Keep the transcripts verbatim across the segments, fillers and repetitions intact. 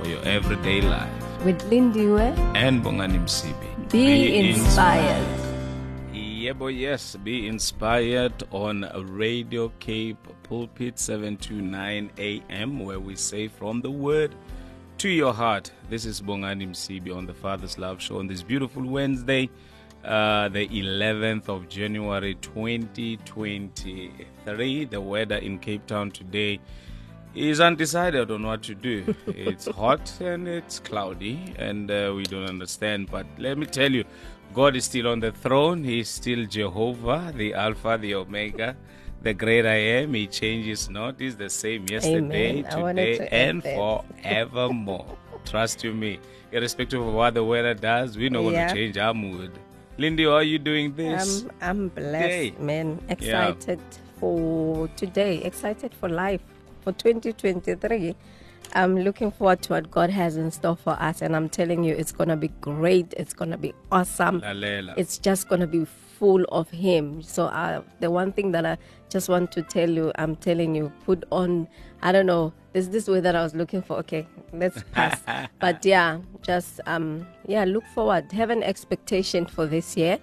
for your everyday life. With Lindiwe and Bongani Msibi. Be, be inspired. inspired. Yebo, yes, be inspired on Radio Cape Pulpit, seven to nine a.m. where we say from the word to your heart. This is Bongani Msibi on the Father's Love Show on this beautiful Wednesday, uh, the eleventh of January, twenty twenty-three. The weather in Cape Town today is undecided on what to do. It's hot and it's cloudy, and uh, we don't understand. But let me tell you, God is still on the throne. He's still Jehovah, the Alpha, the Omega, the great I am. He changes not. He's the same yesterday, Amen. Today, and forevermore. Trust you me. Irrespective of what the weather does, we're not yeah. going to change our mood. Lindy, how are you doing this? I'm, I'm blessed, today? man. Excited yeah. for today. Excited for life. For twenty twenty-three, I'm looking forward to what God has in store for us. And I'm telling you, it's going to be great. It's going to be awesome. La, la, la. It's just going to be full of Him. So uh, the one thing that I just want to tell you, I'm telling you, put on, I don't know, there's this way that I was looking for. Okay, let's pass. But yeah, just, um, yeah, look forward. Have an expectation for this year,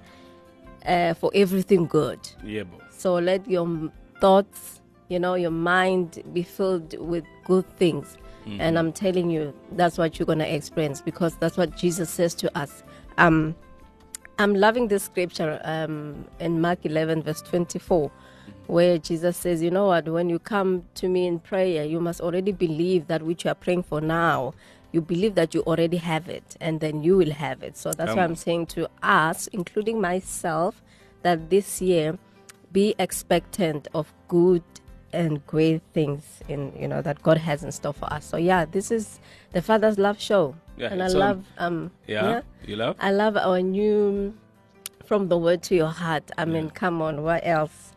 uh, for everything good. Yeah, bro. So let your thoughts, you know, your mind be filled with good things. Mm. And I'm telling you, that's what you're going to experience, because that's what Jesus says to us. Um, I'm loving this scripture um, in Mark eleven, verse twenty-four, where Jesus says, you know what, when you come to me in prayer, you must already believe that which you are praying for now. You believe that you already have it, and then you will have it. So that's um. why I'm saying to us, including myself, that this year, be expectant of good and great things in you know that God has in store for us. So yeah, this is the Father's Love Show, yeah, and I love um yeah, yeah you love I love our new From the Word to Your Heart. I mean, yeah. come on, what else?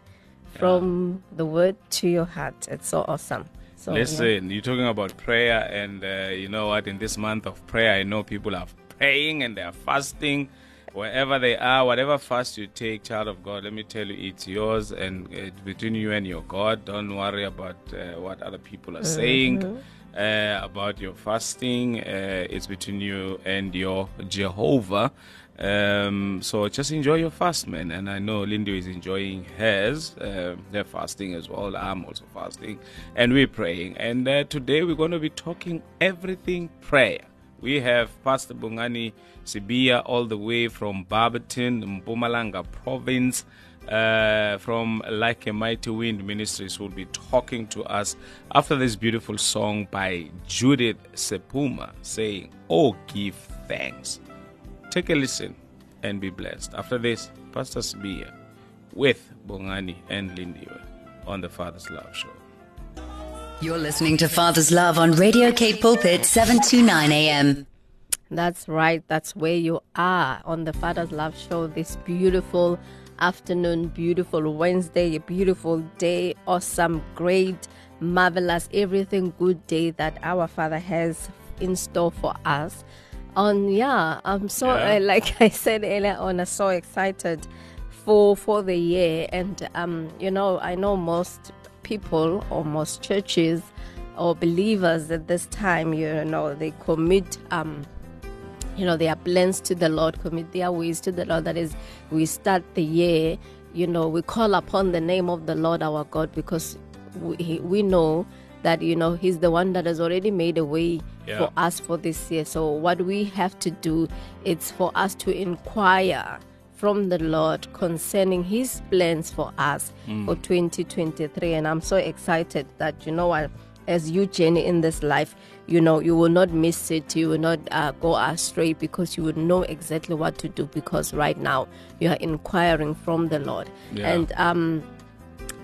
From yeah. the Word to Your Heart. It's so awesome. So listen, yeah. you're talking about prayer, and uh, you know what? In this month of prayer, I know people are praying and they are fasting. Wherever they are, whatever fast you take, child of God, let me tell you, it's yours, and it's between you and your God. Don't worry about uh, what other people are mm-hmm. saying uh, about your fasting. Uh, it's between you and your Jehovah. Um, so just enjoy your fast, man. And I know Lindy is enjoying hers. Uh, they're fasting as well. I'm also fasting. And we're praying. And uh, today we're going to be talking everything prayer. We have Pastor Bungani Sibia all the way from Barberton, Mpumalanga province, uh, from Like a Mighty Wind Ministries, who will be talking to us after this beautiful song by Judith Sephuma saying, "Oh, give thanks." Take a listen and be blessed. After this, Pastor Sibia with Bungani and Lindiwe on the Father's Love Show. You're listening to Father's Love on Radio Cape Pulpit, seven to nine a.m. That's right. That's where you are on the Father's Love Show this beautiful afternoon, beautiful Wednesday, a beautiful day, awesome, great, marvelous, everything good day that our Father has in store for us. On yeah, I'm so yeah. Uh, like I said earlier on, I'm so excited for for the year, and um, you know, I know most people or most churches or believers at this time, you know, they commit um you know their plans to the Lord, commit their ways to the Lord. That is, we start the year, you know, we call upon the name of the Lord our God, because we, we know that, you know, He's the one that has already made a way yeah. for us for this year. So what we have to do is for us to inquire from the Lord concerning His plans for us mm. for twenty twenty-three. And I'm so excited that, you know what, as you journey in this life, you know, you will not miss it. You will not uh, go astray, because you would know exactly what to do, because right now you are inquiring from the Lord. Yeah. And um,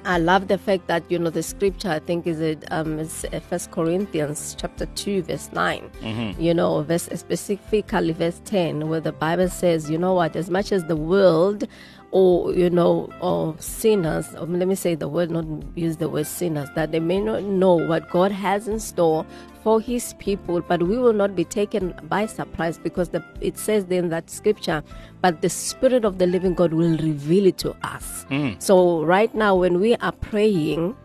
I love the fact that, you know, the scripture, I think, is it um, it's First Corinthians chapter two, verse nine, mm-hmm. you know, verse, specifically verse ten, where the Bible says, you know what, as much as the world or, you know, or sinners, or let me say the word, not use the word sinners, that they may not know what God has in store for his people, but we will not be taken by surprise, because the, it says in that scripture, but the Spirit of the living God will reveal it to us. Mm. So right now when we are praying,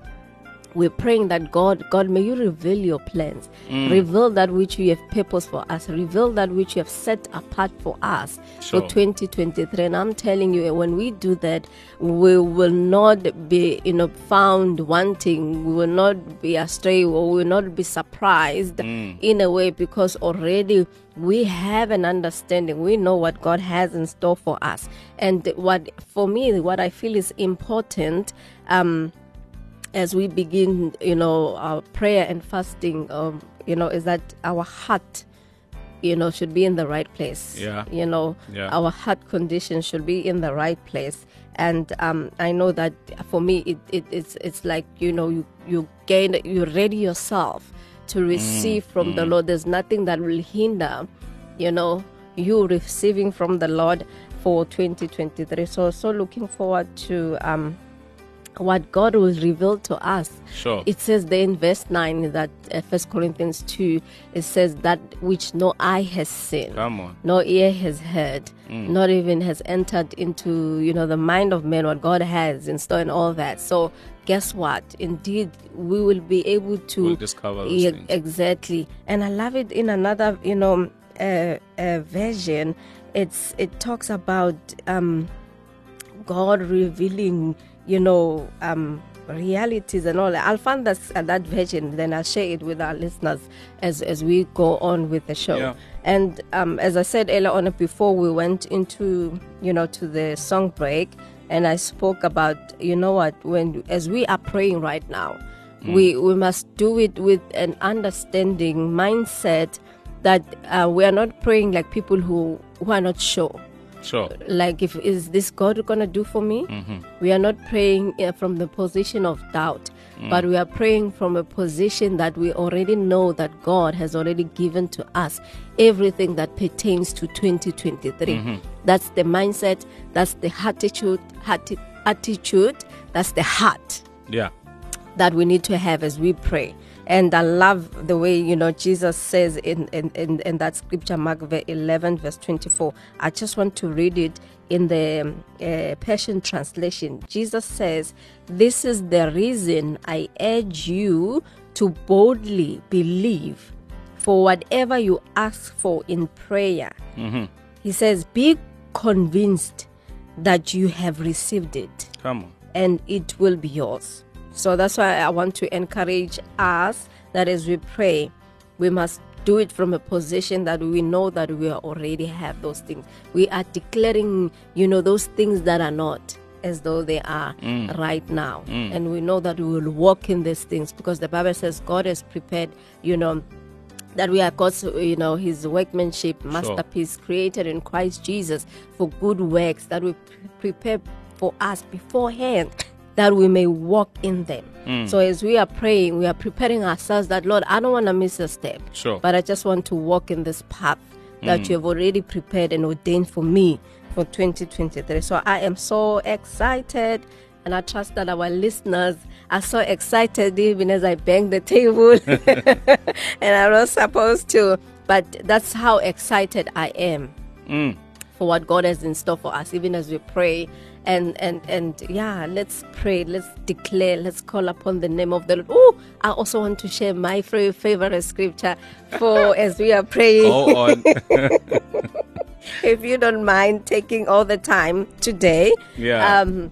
we're praying that God, God, may you reveal your plans. Mm. Reveal that which you have purpose for us. Reveal that which you have set apart for us sure. for twenty twenty-three. And I'm telling you, when we do that, we will not be, you know, found wanting. We will not be astray, or we will not be surprised mm. in a way, because already we have an understanding. We know what God has in store for us. And what, for me, what I feel is important, um, as we begin, you know, our prayer and fasting, um, you know, is that our heart, you know, should be in the right place. Yeah. You know, yeah. our heart condition should be in the right place. And um, I know that for me, it, it it's it's like, you know, you, you gain, you ready yourself to receive mm, from mm. the Lord. There's nothing that will hinder, you know, you receiving from the Lord for twenty twenty-three. So, so looking forward to... Um, what God will reveal to us. Sure. It says there in verse nine that uh, First Corinthians two, it says that which no eye has seen, Come on. no ear has heard, mm. not even has entered into, you know, the mind of man, what God has in store and all that. So guess what? Indeed, we will be able to we'll discover those e- things. Exactly. And I love it in another, you know, uh, uh, version. It's it talks about um, God revealing, you know, um, realities and all. I'll find that, uh, that version, then I'll share it with our listeners as, as we go on with the show. Yeah. And um, as I said earlier on, before we went into, you know, to the song break, and I spoke about, you know what, when as we are praying right now, mm. we, we must do it with an understanding mindset that uh, we are not praying like people who, who are not sure. Sure. Like, if is this God gonna do for me? Mm-hmm. We are not praying uh, from the position of doubt, mm. but we are praying from a position that we already know that God has already given to us everything that pertains to twenty twenty-three. Mm-hmm. That's the mindset. That's the attitude. Hati- attitude. That's the heart. Yeah. That we need to have as we pray. And I love the way, you know, Jesus says in, in, in, in that scripture, Mark eleven, verse twenty-four. I just want to read it in the uh, Passion Translation. Jesus says, "This is the reason I urge you to boldly believe for whatever you ask for in prayer." Mm-hmm. He says, "Be convinced that you have received it." Come on. "And it will be yours." So that's why I want to encourage us that as we pray, we must do it from a position that we know that we already have those things. We are declaring, you know, those things that are not as though they are mm. right now. Mm. And we know that we will walk in these things, because the Bible says God has prepared, you know, that we are God's, you know, his workmanship, masterpiece, sure. created in Christ Jesus for good works that we prepare for us beforehand, that we may walk in them. Mm. So as we are praying, we are preparing ourselves that, Lord, I don't want to miss a step. Sure. But I just want to walk in this path that mm. you have already prepared and ordained for me for twenty twenty-three. So I am so excited, and I trust that our listeners are so excited, even as I bang the table. And I'm not supposed to, but that's how excited I am mm. for what God has in store for us, even as we pray. And, and and yeah, let's pray, let's declare, let's call upon the name of the Lord. Oh, I also want to share my favorite scripture for as we are praying. Go on. If you don't mind taking all the time today. Yeah. Um,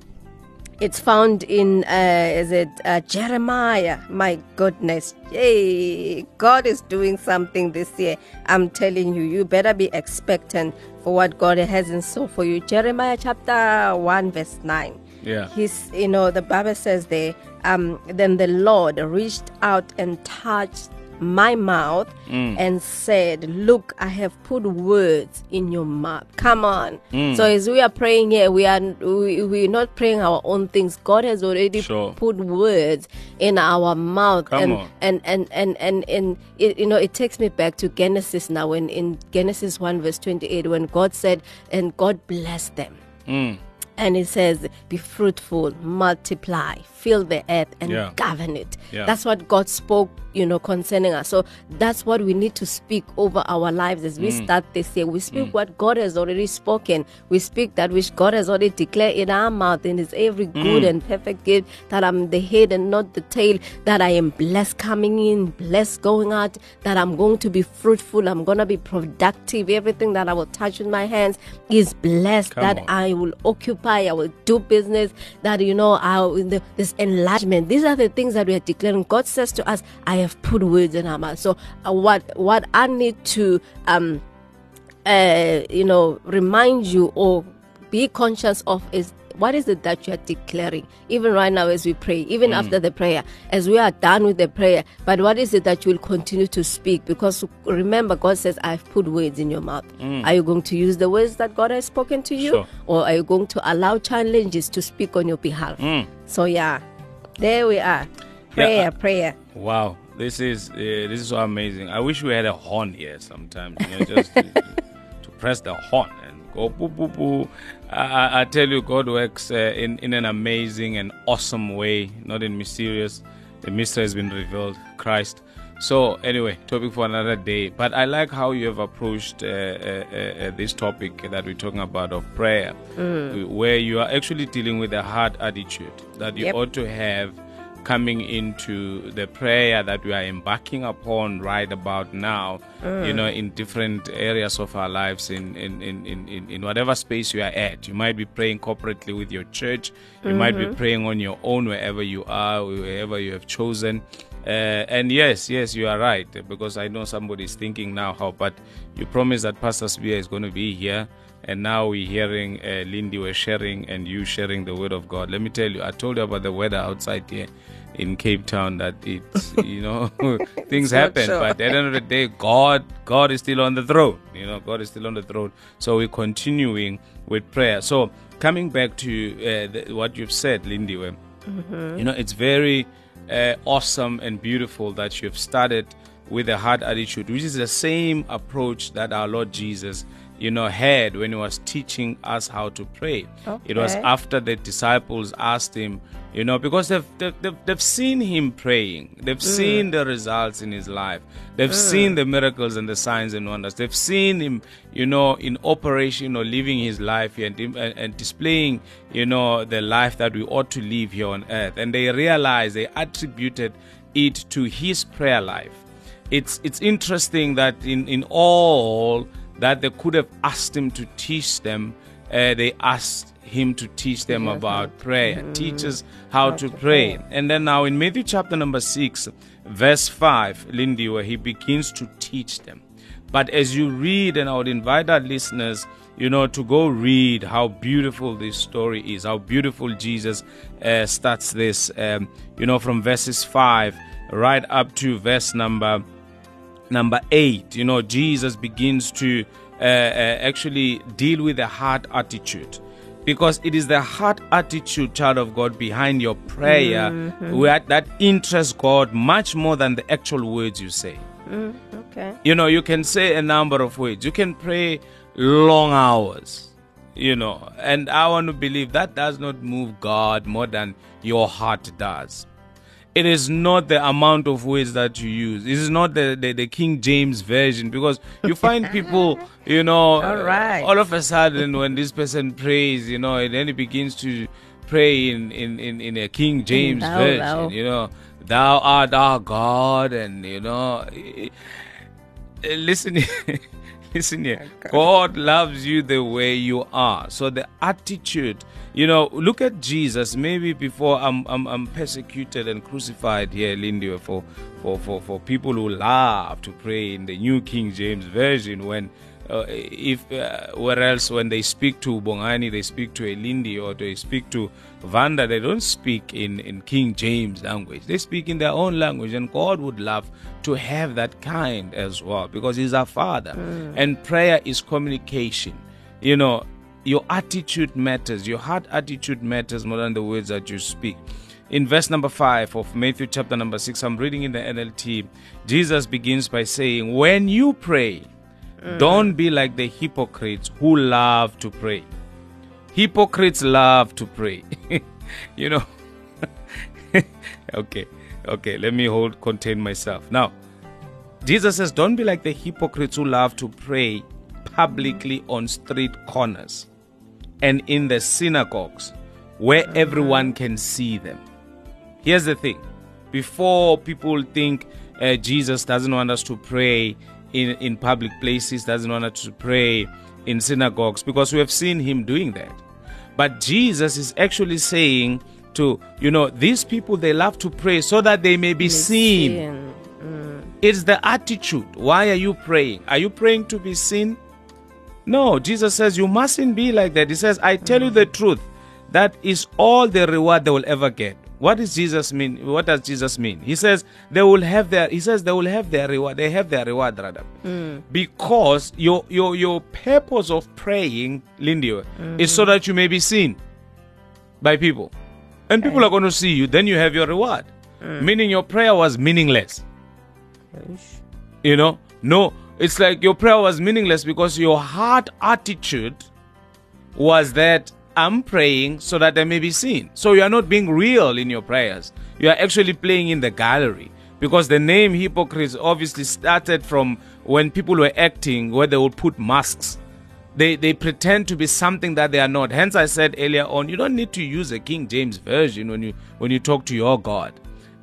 it's found in, uh, is it uh, Jeremiah? My goodness. Yay. God is doing something this year. I'm telling you, you better be expectant for what God has in store for you. Jeremiah chapter one, verse nine. Yeah. He's, you know, the Bible says there, um, then the Lord reached out and touched my mouth mm. and said, look, I have put words in your mouth. Come on. Mm. So as we are praying here, we are we, we're not praying our own things. God has already sure. put words in our mouth. Come and, on. And, and, and, and, and, and it, you know, it takes me back to Genesis now, when in Genesis one verse twenty-eight, when God said, and God blessed them. Mm. And it says, be fruitful, multiply, fill the earth and yeah. govern it. Yeah. That's what God spoke, you know, concerning us. So that's what we need to speak over our lives as we mm. start this year. We speak mm. what God has already spoken. We speak that which God has already declared in our mouth, and it's every good mm. and perfect gift, that I'm the head and not the tail, that I am blessed coming in, blessed going out, that I'm going to be fruitful, I'm going to be productive. Everything that I will touch with my hands is blessed. Come that on. I will occupy, I will do business, that, you know, I the, this enlargement. These are the things that we are declaring. God says to us, I have put words in our mouth. So uh, what what I need to um uh you know remind you or be conscious of is, what is it that you are declaring? Even right now as we pray, even mm. after the prayer, as we are done with the prayer, but what is it that you will continue to speak? Because remember, God says, I've put words in your mouth. Mm. Are you going to use the words that God has spoken to you? Sure. Or are you going to allow challenges to speak on your behalf? Mm. So yeah, there we are. Prayer, yeah, I, prayer. Wow, this is uh, this is so amazing. I wish we had a horn here sometimes, you know, just to, to press the horn. Go, boo, boo, boo. I, I tell you, God works uh, in, in an amazing and awesome way, not in mysterious. The mystery has been revealed, Christ. So anyway, topic for another day. But I like how you have approached uh, uh, uh, this topic that we're talking about of prayer, mm. where you are actually dealing with a hard attitude that you yep. ought to have coming into the prayer that we are embarking upon right about now, mm. you know, in different areas of our lives, in in, in, in in whatever space you are at. You might be praying corporately with your church. You mm-hmm. might be praying on your own, wherever you are, wherever you have chosen. Uh, and yes, yes, you are right, because I know somebody is thinking now, how, but you promised that Pastor Sibia is going to be here. And now we're hearing uh, Lindiwe sharing and you sharing the word of God. Let me tell you, I told you about the weather outside here in Cape Town, that it's, you know, things happen. Sure. But at the end of the day, God, God is still on the throne. You know, God is still on the throne. So we're continuing with prayer. So coming back to uh, the, what you've said, Lindiwe, mm-hmm. you know, it's very uh, awesome and beautiful that you've started with a hard attitude, which is the same approach that our Lord Jesus, you know, had when he was teaching us how to pray. Okay. It was after the disciples asked him, you know, because they've they've, they've, they've seen him praying. They've mm. seen the results in his life. They've mm. seen the miracles and the signs and wonders. They've seen him, you know, in operation or living his life and, and, and displaying, you know, the life that we ought to live here on earth. And they realized, they attributed it to his prayer life. It's, it's interesting that in, in all... that they could have asked him to teach them, uh, they asked him to teach them yes, about right. prayer, mm-hmm. teach us how right. to pray. And then now in Matthew chapter number six, verse five, Lindy, where he begins to teach them. But as you read, and I would invite our listeners, you know, to go read how beautiful this story is, how beautiful Jesus uh, starts this, um, you know, from verses five right up to verse number Number eight, you know, Jesus begins to uh, uh, actually deal with the heart attitude, because it is the heart attitude, child of God, behind your prayer mm-hmm. where that interests God much more than the actual words you say. Mm, okay. You know, you can say a number of words. You can pray long hours, you know, and I want to believe that does not move God more than your heart does. It is not the amount of words that you use. It is not the, the, the King James version, because you find people, you know, all, right. all of a sudden when this person prays, you know, and then he begins to pray in, in, in, in a King James thou, version, thou. you know, thou art our God, and, you know, listen, listen here, God loves you the way you are. So the attitude, you know, look at Jesus. Maybe before I'm I'm, I'm persecuted and crucified here, Lindy, for, for for for people who love to pray in the New King James Version, when uh, if uh, where else when they speak to Bongani, they speak to a Lindi or they speak to Vanda, they don't speak in, in King James language. They speak in their own language, and God would love to have that kind as well, because He's our Father. Mm. And prayer is communication. You know, your attitude matters. Your heart attitude matters more than the words that you speak. In verse number five of Matthew chapter number six, I'm reading in the N L T, Jesus begins by saying, when you pray, mm. don't be like the hypocrites who love to pray. Hypocrites love to pray. You know, okay, okay, let me hold, contain myself. Now, Jesus says, don't be like the hypocrites who love to pray publicly on street corners and in the synagogues where everyone can see them. Here's the thing. Before people think uh, Jesus doesn't want us to pray in, in public places, doesn't want us to pray in synagogues, because we have seen Him doing that. But Jesus is actually saying to, you know, these people, they love to pray so that they may be seen. seen. Mm. It's the attitude. Why are you praying? Are you praying to be seen? No, Jesus says you mustn't be like that. He says, I tell mm. you the truth, that is all the reward they will ever get. What does Jesus mean? What does Jesus mean? He says they will have their. He says they will have their reward. They have their reward rather, mm. because your your your purpose of praying, Lindiwe, mm. is so that you may be seen by people, and people okay. are going to see you. Then you have your reward. Mm. Meaning your prayer was meaningless. Yes. You know, no, it's like your prayer was meaningless because your heart attitude was that I'm praying so that I may be seen. So you are not being real in your prayers. You are actually playing in the gallery, because the name hypocrites obviously started from when people were acting, where they would put masks. They they pretend to be something that they are not. Hence, I said earlier on, you don't need to use a King James version when you when you talk to your God.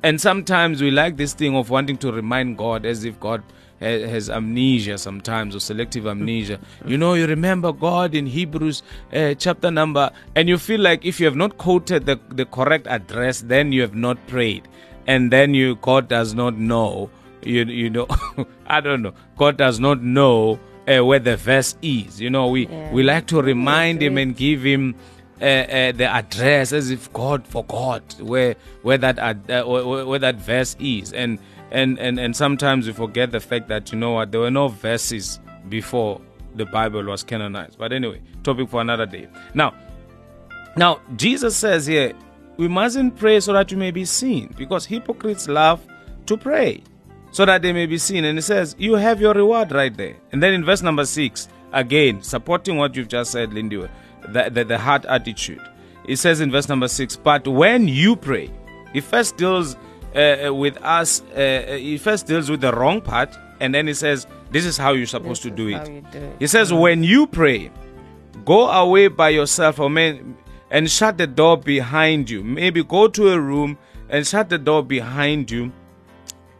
And sometimes we like this thing of wanting to remind God as if God has amnesia sometimes, or selective amnesia. You know, you remember God in Hebrews uh, chapter number, and you feel like if you have not quoted the, the correct address, then you have not prayed, and then you God does not know. You you know, I don't know. God does not know uh, where the verse is. You know, we yeah. we like to remind Him and give Him uh, uh, the address as if God forgot where where that ad, uh, where, where that verse is. And. And, and and sometimes we forget the fact that, you know what, there were no verses before the Bible was canonized. But anyway, topic for another day. Now, now Jesus says here, we mustn't pray so that you may be seen, because hypocrites love to pray so that they may be seen. And He says, you have your reward right there. And then in verse number six, again, supporting what you've just said, Lindiwe, the, the, the heart attitude. It says in verse number six, but when you pray, He first deals Uh, with us, uh, he first deals with the wrong part, and then He says, this is how you're supposed to do it. do it. He says, mm. when you pray, go away by yourself, or may, and shut the door behind you. Maybe go to a room and shut the door behind you.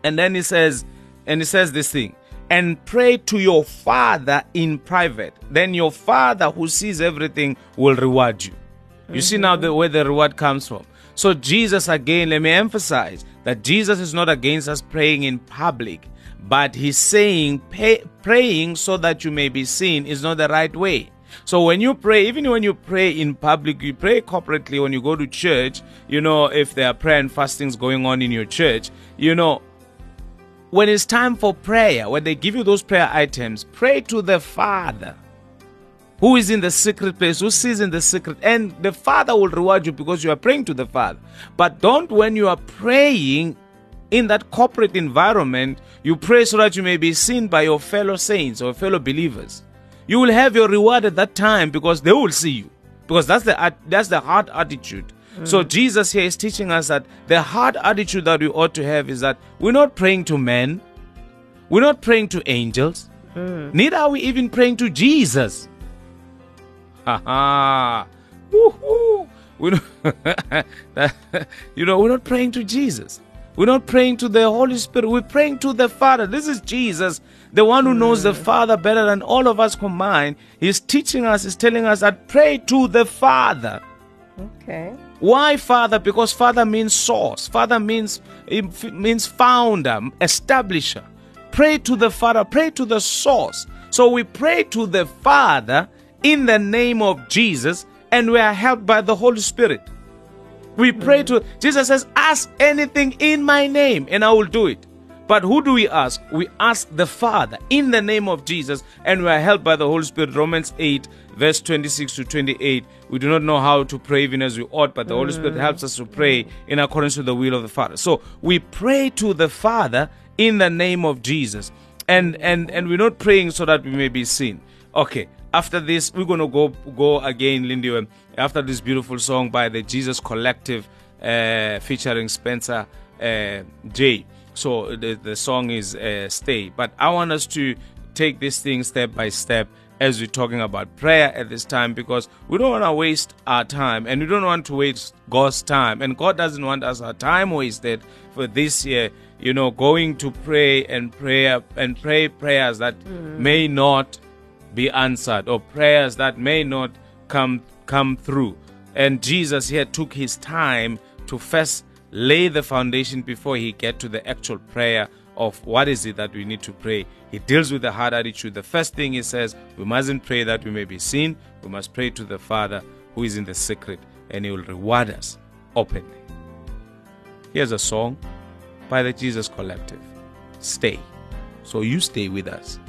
And then he says, and he says this thing, and pray to your Father in private. Then your Father who sees everything will reward you. You mm-hmm. see now the, where the reward comes from. So Jesus, again, let me emphasize that Jesus is not against us praying in public, but He's saying pay, praying so that you may be seen is not the right way. So when you pray, even when you pray in public, you pray corporately when you go to church, you know, if there are prayer and fastings going on in your church, you know, when it's time for prayer, when they give you those prayer items, pray to the Father who is in the secret place, who sees in the secret, and the Father will reward you because you are praying to the Father. But don't, when you are praying in that corporate environment, you pray so that you may be seen by your fellow saints or fellow believers. You will have your reward at that time because they will see you, because that's the, that's the heart attitude. Mm. So Jesus here is teaching us that the heart attitude that we ought to have is that we're not praying to men. We're not praying to angels. Mm. Neither are we even praying to Jesus. Aha! Woohoo! We you know, we're not praying to Jesus. We're not praying to the Holy Spirit. We're praying to the Father. This is Jesus, the one who knows the Father better than all of us combined. He's teaching us, He's telling us that pray to the Father. Okay. Why Father? Because Father means source. Father means means founder, establisher. Pray to the Father. Pray to the source. So we pray to the Father in the name of Jesus, and we are helped by the Holy Spirit. We pray to, Jesus says, ask anything in my name and I will do it. But who do we ask? We ask the Father in the name of Jesus, and we are helped by the Holy Spirit. Romans eight, verse twenty-six to twenty-eight. We do not know how to pray even as we ought, but the mm. Holy Spirit helps us to pray in accordance with the will of the Father. So we pray to the Father in the name of Jesus. And and and we're not praying so that we may be seen. Okay, after this, we're going to go go again, Lindiwe, after this beautiful song by the Jesus Collective uh, featuring Spencer uh, Jay. So the, the song is uh, Stay. But I want us to take this thing step by step as we're talking about prayer at this time, because we don't want to waste our time, and we don't want to waste God's time. And God doesn't want us our time wasted for this year, you know, going to pray and prayer and pray prayers that mm-hmm. may not be answered, or prayers that may not come come through. And Jesus here took his time to first lay the foundation before he get to the actual prayer of what is it that we need to pray. He deals with the heart attitude. The first thing he says, we mustn't pray that we may be seen. We must pray to the Father who is in the secret, and he will reward us openly. Here's a song by the Jesus Collective, Stay. So you stay with us.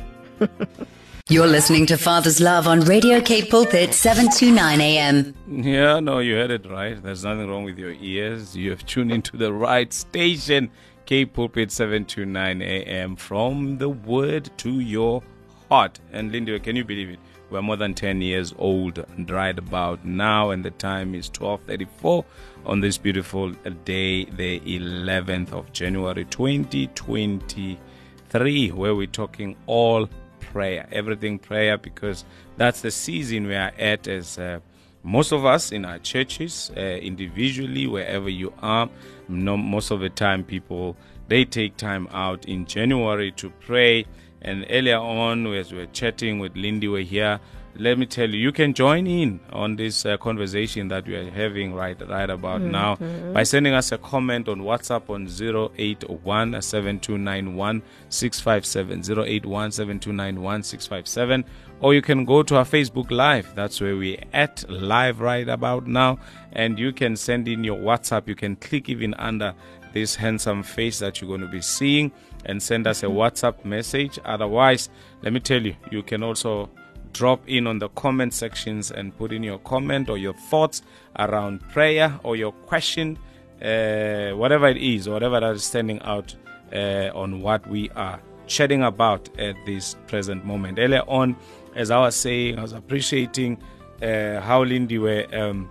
You're listening to Father's Love on Radio Cape Pulpit, seven to nine a.m. Yeah, no, you heard it right. There's nothing wrong with your ears. You have tuned into the right station, Cape Pulpit, seven to nine a.m. From the word to your heart. And Lindiwe, can you believe it? We're more than ten years old and right about now, and the time is twelve thirty-four on this beautiful day, the eleventh of January, twenty twenty-three, where we're talking all prayer, everything prayer, because that's the season we are at as uh, most of us in our churches, uh, individually, wherever you are. No, most of the time people, they take time out in January to pray. And earlier on, as we were chatting with Lindiwe here, let me tell you, you can join in on this uh, conversation that we are having right right about mm-hmm. now by sending us a comment on WhatsApp on zero eight one seven two nine one six five seven, zero eight one seven two nine one six five seven, or you can go to our Facebook Live. That's where we're at live right about now, and you can send in your WhatsApp. You can click even under this handsome face that you're going to be seeing and send us a WhatsApp message. Otherwise, let me tell you, you can also drop in on the comment sections and put in your comment or your thoughts around prayer, or your question, uh, whatever it is, whatever that is standing out uh, on what we are chatting about at this present moment. Earlier on, as I was saying, I was appreciating uh, how Lindiwe um,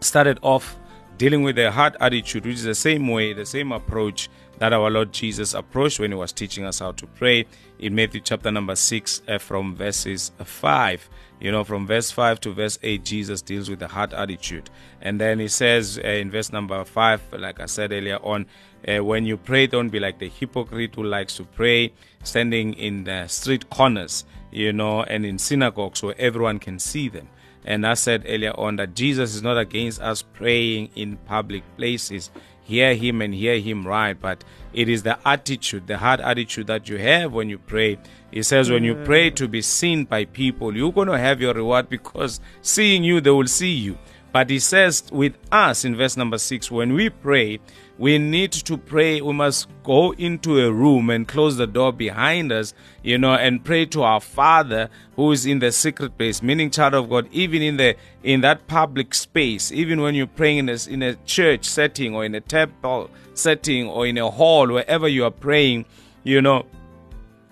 started off dealing with the heart attitude, which is the same way, the same approach that our Lord Jesus approached when he was teaching us how to pray in Matthew chapter number six, uh, from verses five. You know, from verse five to verse eight, Jesus deals with the heart attitude. And then he says uh, in verse number five, like I said earlier on, uh, when you pray, don't be like the hypocrite who likes to pray standing in the street corners, you know, and in synagogues where everyone can see them. And I said earlier on that Jesus is not against us praying in public places. Hear him and hear him right, but it is the attitude, the hard attitude that you have when you pray. He says, when you pray to be seen by people, you're going to have your reward, because seeing you, they will see you. But he says with us in verse number six, when we pray, we need to pray. We must go into a room and close the door behind us, you know, and pray to our Father who is in the secret place. Meaning, child of God, even in the in that public space, even when you're praying in a, in a church setting or in a temple setting or in a hall, wherever you are praying, you know,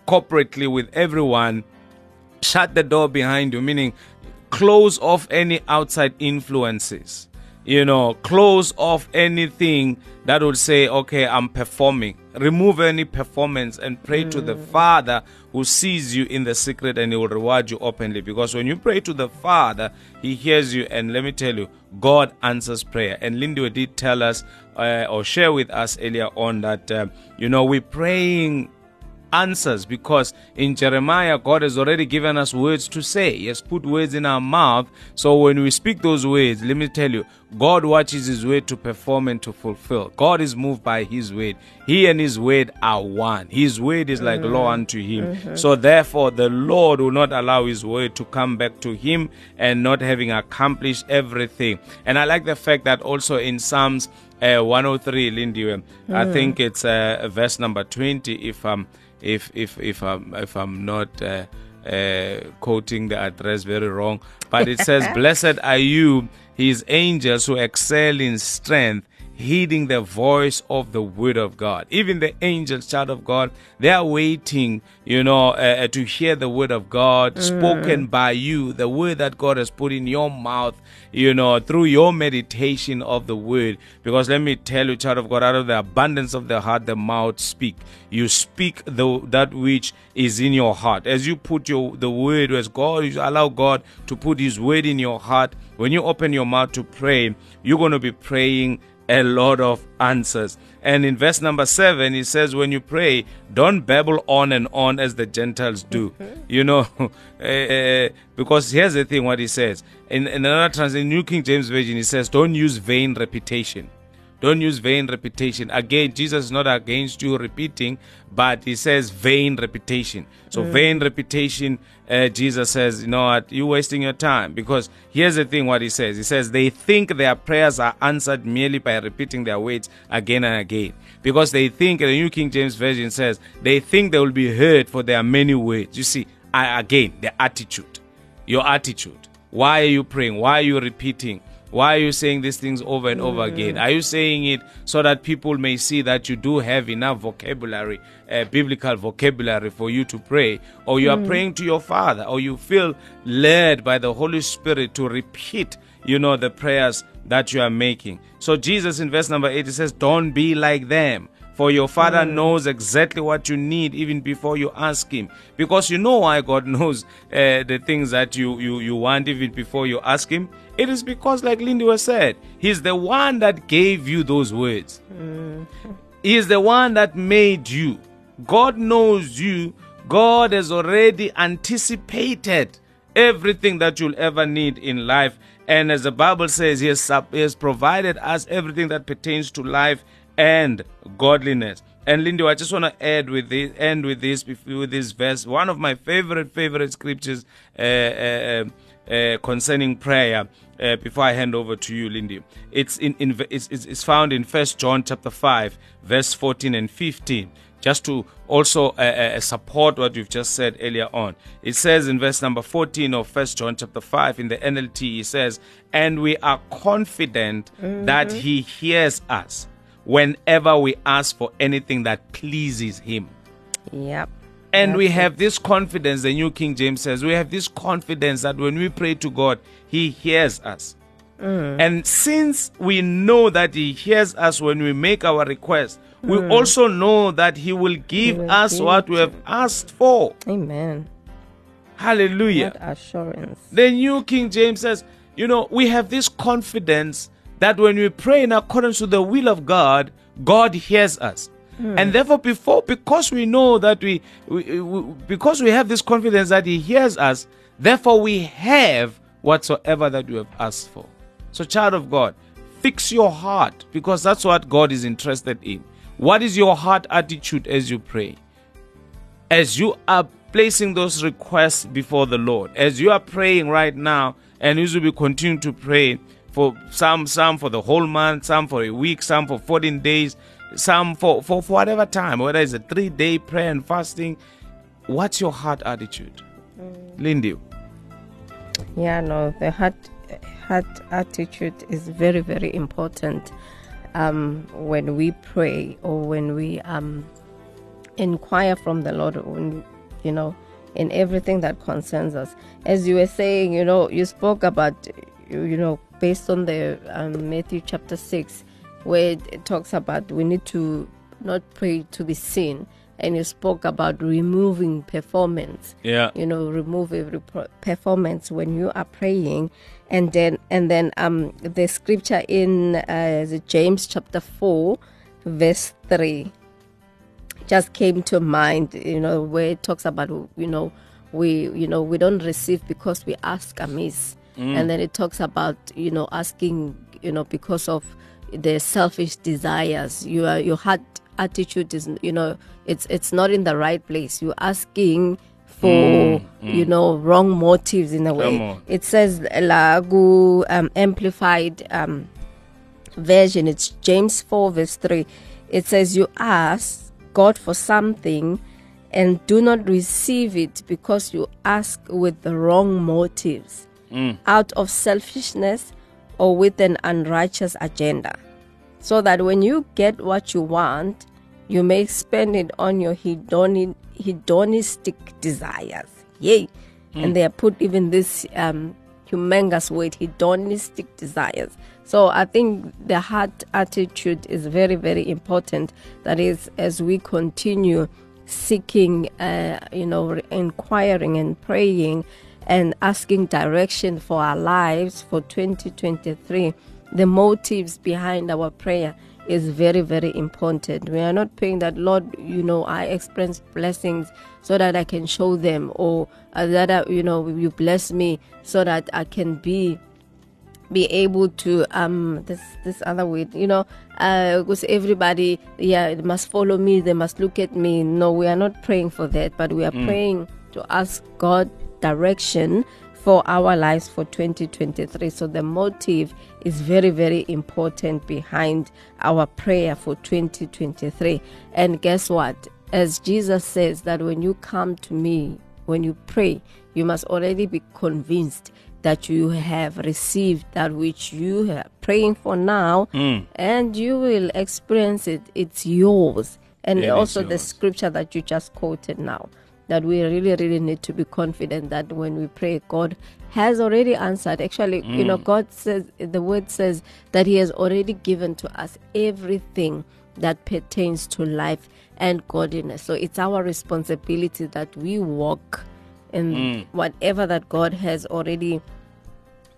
corporately with everyone, shut the door behind you. Meaning, close off any outside influences, you know, close off anything that would say, okay, I'm performing. Remove any performance and pray mm. to the Father who sees you in the secret, and he will reward you openly. Because when you pray to the Father, he hears you. And let me tell you, God answers prayer. And Lindiwe did tell us uh, or share with us earlier on that, uh, you know, we're praying answers, because in Jeremiah, God has already given us words to say. He has put words in our mouth. So when we speak those words, let me tell you, God watches his word to perform and to fulfill. God is moved by his word. He and his word are one. His word is like mm-hmm. law unto him. Mm-hmm. So therefore, the Lord will not allow his word to come back to him and not having accomplished everything. And I like the fact that also in Psalms uh, one oh three, Lindiwe, mm-hmm. I think it's uh, verse number twenty, if I'm If if if I'm if I'm not uh, uh, quoting the address very wrong, but it says, "Blessed are you, his angels who excel in strength, heeding the voice of the word of God." Even the angels, child of God, they are waiting, you know, uh, to hear the word of God mm. spoken by you, the word that God has put in your mouth, you know, through your meditation of the word. Because let me tell you, child of God, out of the abundance of the heart, the mouth speak. You speak the, that which is in your heart. As you put your the word, as God, you allow God to put his word in your heart. When you open your mouth to pray, you're going to be praying a lot of answers. And in verse number seven, it says, when you pray, don't babble on and on as the Gentiles do. Mm-hmm. You know, uh, because here's the thing, what he says. In, in another translation, New King James Version, he says, don't use vain repetition. Don't use vain repetition. Again, Jesus is not against you repeating, but he says vain repetition. So mm. vain repetition, uh, Jesus says, you know what, you're wasting your time. Because here's the thing what he says. He says they think their prayers are answered merely by repeating their words again and again. Because they think, the New King James Version says, they think they will be heard for their many words. You see, I, again, the attitude. Your attitude. Why are you praying? Why are you repeating? Why are you saying these things over and over mm. again? Are you saying it so that people may see that you do have enough vocabulary, uh, biblical vocabulary for you to pray? Or you mm. are praying to your Father, or you feel led by the Holy Spirit to repeat, you know, the prayers that you are making. So Jesus in verse number eight, he says, don't be like them. For your Father mm. knows exactly what you need even before you ask him. Because you know why God knows uh, the things that you, you, you want even before you ask him. It is because, like Lindiwe said, he's the one that gave you those words. Mm. He is the one that made you. God knows you. God has already anticipated everything that you'll ever need in life. And as the Bible says, he has, he has provided us everything that pertains to life and godliness. And Lindiwe, I just want to add with this, end with this, with this verse. One of my favorite, favorite scriptures uh, uh, uh, concerning prayer. Uh, before I hand over to you, Lindy, it's in, in it's, it's found in First John chapter five, verse fourteen and fifteen. Just to also uh, uh, support what you've just said earlier on. It says in verse number fourteen of First John chapter five in the N L T, it says, "And we are confident mm-hmm. that He hears us whenever we ask for anything that pleases Him." Yep. And That's we have it. This confidence, the New King James says, we have this confidence that when we pray to God, He hears us. Mm. And since we know that He hears us when we make our request, mm. we also know that He will give he will us give what we have asked for. Amen. Hallelujah. What assurance. The New King James says, you know, we have this confidence that when we pray in accordance with the will of God, God hears us. Hmm. And therefore, before, because we know that we, we, we, because we have this confidence that He hears us, therefore we have whatsoever that we have asked for. So, child of God, fix your heart, because that's what God is interested in. What is your heart attitude as you pray? As you are placing those requests before the Lord, as you are praying right now, and you will be continuing to pray for some, some for the whole month, some for a week, some for fourteen days. Some for, for, for whatever time, whether it's a three-day prayer and fasting, what's your heart attitude? Mm. Lindy? Yeah, no, the heart, heart attitude is very, very important um, when we pray or when we um, inquire from the Lord, when, you know, in everything that concerns us. As you were saying, you know, you spoke about, you know, based on the um, Matthew chapter six, where it talks about we need to not pray to be seen. And you spoke about removing performance. Yeah. You know, remove every performance when you are praying. And then and then um, the scripture in uh, James chapter four, verse three. just came to mind, you know, where it talks about, you know, we, you know, we don't receive because we ask amiss. Mm. And then it talks about, you know, asking, you know, because of the selfish desires. You are, your heart attitude is, you know, it's it's not in the right place. You're asking for, mm. Mm. you know, wrong motives in a way. It says, Lagu um, amplified um, version, it's James four verse three. It says, you ask God for something and do not receive it because you ask with the wrong motives, mm. out of selfishness or with an unrighteous agenda, so that when you get what you want, you may spend it on your hedonic, hedonistic desires. Yay! Mm. And they have put even this um, humongous word, hedonistic desires. So I think the heart attitude is very, very important. That is, as we continue seeking, uh, you know, inquiring and praying and asking direction for our lives for twenty twenty-three, the motives behind our prayer is very, very important. We are not praying that, Lord, you know, I experience blessings so that I can show them, or uh, that, I, you know, you bless me so that I can be be able to, um, this this other way, you know, uh, because everybody, yeah, it must follow me, they must look at me. No, we are not praying for that, but we are mm. praying to ask God direction for our lives for twenty twenty-three. So the motive is very, very important behind our prayer for twenty twenty-three. And guess what? As Jesus says that when you come to me, when you pray, you must already be convinced that you have received that which you are praying for now, mm. and you will experience it. It's yours. And yeah, also yours. The scripture that you just quoted now, that we really, really need to be confident that when we pray, God has already answered. Actually, mm. you know, God says, the word says that he has already given to us everything that pertains to life and godliness. So it's our responsibility that we walk in mm. whatever that God has already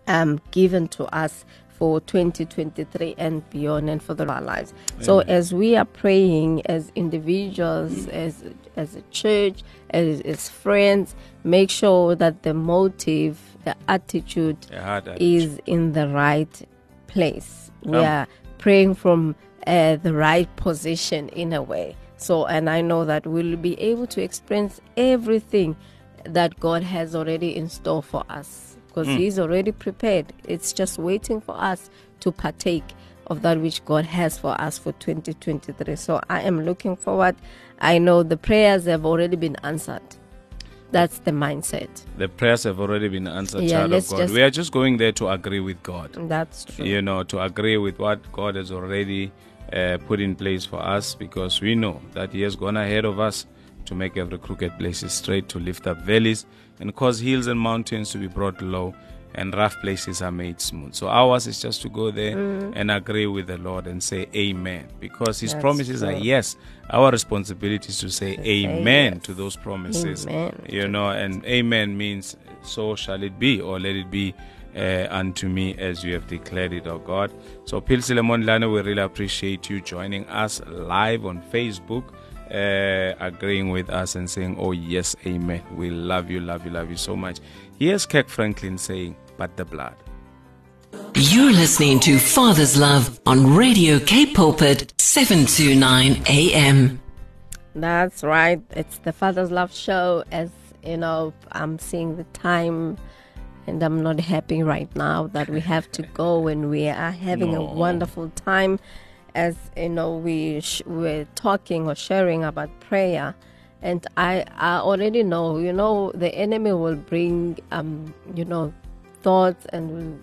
um, given to us for twenty twenty-three and beyond, and for the, our lives. Amen. So as we are praying as individuals, mm. as as a church, as, as friends, make sure that the motive, the attitude, yeah, is in the right place. Um. We are praying from uh, the right position in a way. So, and I know that we'll be able to experience everything that God has already in store for us, because mm. he's already prepared. It's just waiting for us to partake of that which God has for us for twenty twenty-three. So I am looking forward. I know the prayers have already been answered. That's the mindset. The prayers have already been answered, yeah, child of God. Just, we are just going there to agree with God. That's true. You know, to agree with what God has already uh, put in place for us, because we know that he has gone ahead of us to make every crooked place straight, to lift up valleys and cause hills and mountains to be brought low, and rough places are made smooth. So ours is just to go there mm. and agree with the Lord and say amen, because his That's promises true. Are yes. Our responsibility is to say to amen, amen yes. to those promises. Amen. You know, and amen means so shall it be, or let it be Uh, unto me as you have declared it, oh God. So Pilsile Mondlane, we really appreciate you joining us live on Facebook, uh, agreeing with us and saying, oh yes, amen. We love you, love you, love you so much. Here's Kirk Franklin saying, but the blood. You're listening to Father's Love on Radio Cape Pulpit, seven to nine a.m. That's right. It's the Father's Love show. As you know, I'm seeing the time, and I'm not happy right now that we have to go, and we are having no. a wonderful time. As you know, we sh- we're talking or sharing about prayer, and I, I already know, you know, the enemy will bring, um, you know, thoughts, and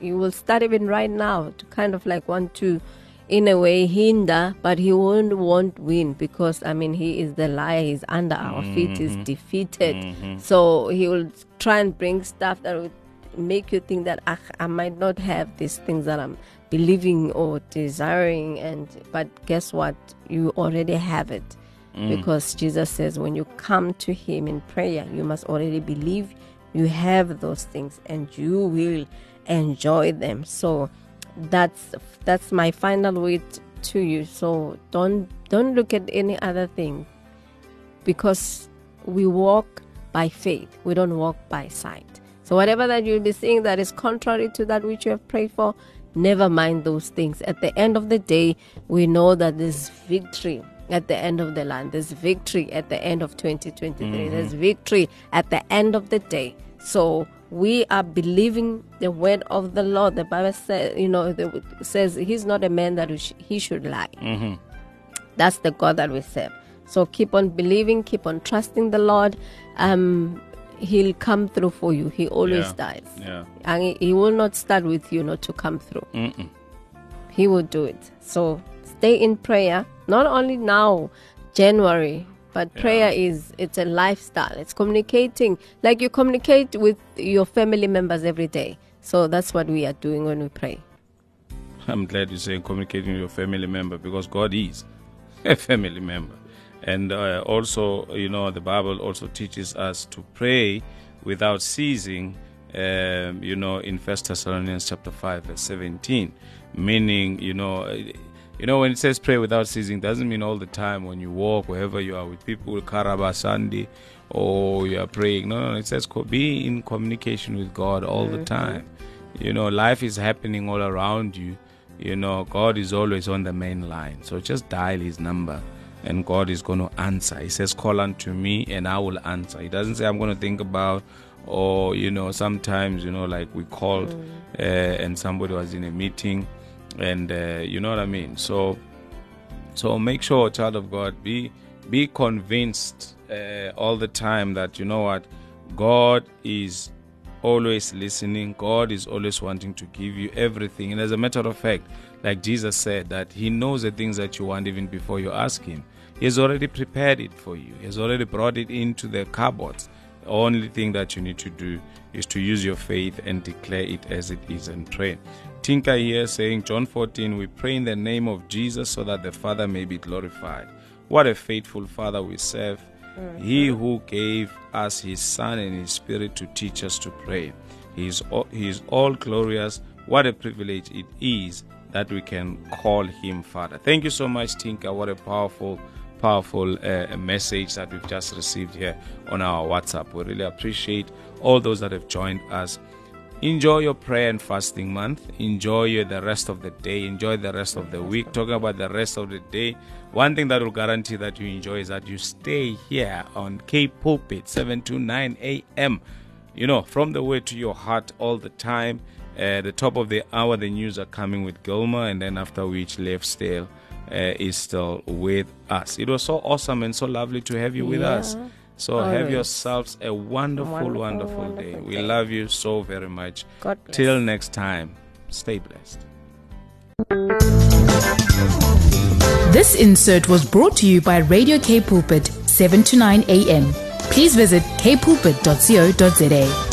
you will start even right now to kind of like want to, in a way, hinder, but he won't won't win, because I mean, he is the liar. He's under our mm-hmm. feet. He's defeated. Mm-hmm. So he will try and bring stuff that would make you think that ah, I might not have these things that I'm believing or desiring. And but guess what? You already have it, mm. because Jesus says when you come to him in prayer, you must already believe you have those things, and you will enjoy them. So. That's that's my final word to you. So don't Don't look at any other thing, because we walk by faith. We don't walk by sight. So whatever that you'll be seeing that is contrary to that which you have prayed for, never mind those things. At the end of the day, we know that there's victory at the end of the line. There's victory at the end of twenty twenty-three. Mm-hmm. There's victory at the end of the day. So we are believing the word of the Lord. The Bible says, you know, the, says he's not a man that he should lie. Mm-hmm. That's the God that we serve. So keep on believing, keep on trusting the Lord. Um, he'll come through for you. He always yeah. does. Yeah. And he, he will not start with you not to come through. Mm-mm. He will do it. So stay in prayer. Not only now, January, but yeah. prayer is, it's a lifestyle. It's communicating. Like you communicate with your family members every day. So that's what we are doing when we pray. I'm glad you're saying communicating with your family member, because God is a family member. And uh, also, you know, the Bible also teaches us to pray without ceasing, um, you know, in First Thessalonians chapter five, verse seventeen. Meaning, you know, you know, when it says pray without ceasing, doesn't mean all the time when you walk, wherever you are with people, Karaba Sunday, or you are praying. No, no, it says be in communication with God all mm-hmm. the time. You know, life is happening all around you. You know, God is always on the main line. So just dial his number, and God is going to answer. He says, call unto me and I will answer. He doesn't say I'm going to think about, or, you know, sometimes, you know, like we called mm. uh, and somebody was in a meeting and, uh, you know what I mean? So, so make sure, child of God, be, be convinced uh, all the time that, you know what, God is always listening. God is always wanting to give you everything. And as a matter of fact, like Jesus said, that he knows the things that you want even before you ask him. He has already prepared it for you. He has already brought it into the cupboards. The only thing that you need to do is to use your faith and declare it as it is and pray. Tinker here saying, John fourteen, we pray in the name of Jesus so that the Father may be glorified. What a faithful Father we serve. Mm-hmm. He who gave us his Son and his Spirit to teach us to pray. He is all, he is all glorious. What a privilege it is that we can call him Father. Thank you so much, Tinka. What a powerful, powerful uh, message that we've just received here on our WhatsApp. We really appreciate all those that have joined us. Enjoy your prayer and fasting month. Enjoy the rest of the day. Enjoy the rest of the week. Talking about the rest of the day, one thing that will guarantee that you enjoy is that you stay here on Cape Pulpit, seven to nine a.m. You know, from the word to your heart all the time. At uh, the top of the hour, the news are coming with Gilmer, and then after which, Lev Stale uh, is still with us. It was so awesome and so lovely to have you with yeah. us. So always. Have yourselves a wonderful, wonderful, wonderful, wonderful day. day. We love you so very much. God bless. Till next time, stay blessed. This insert was brought to you by Radio Cape Pulpit, seven to nine a.m. Please visit k pulpit dot co dot za.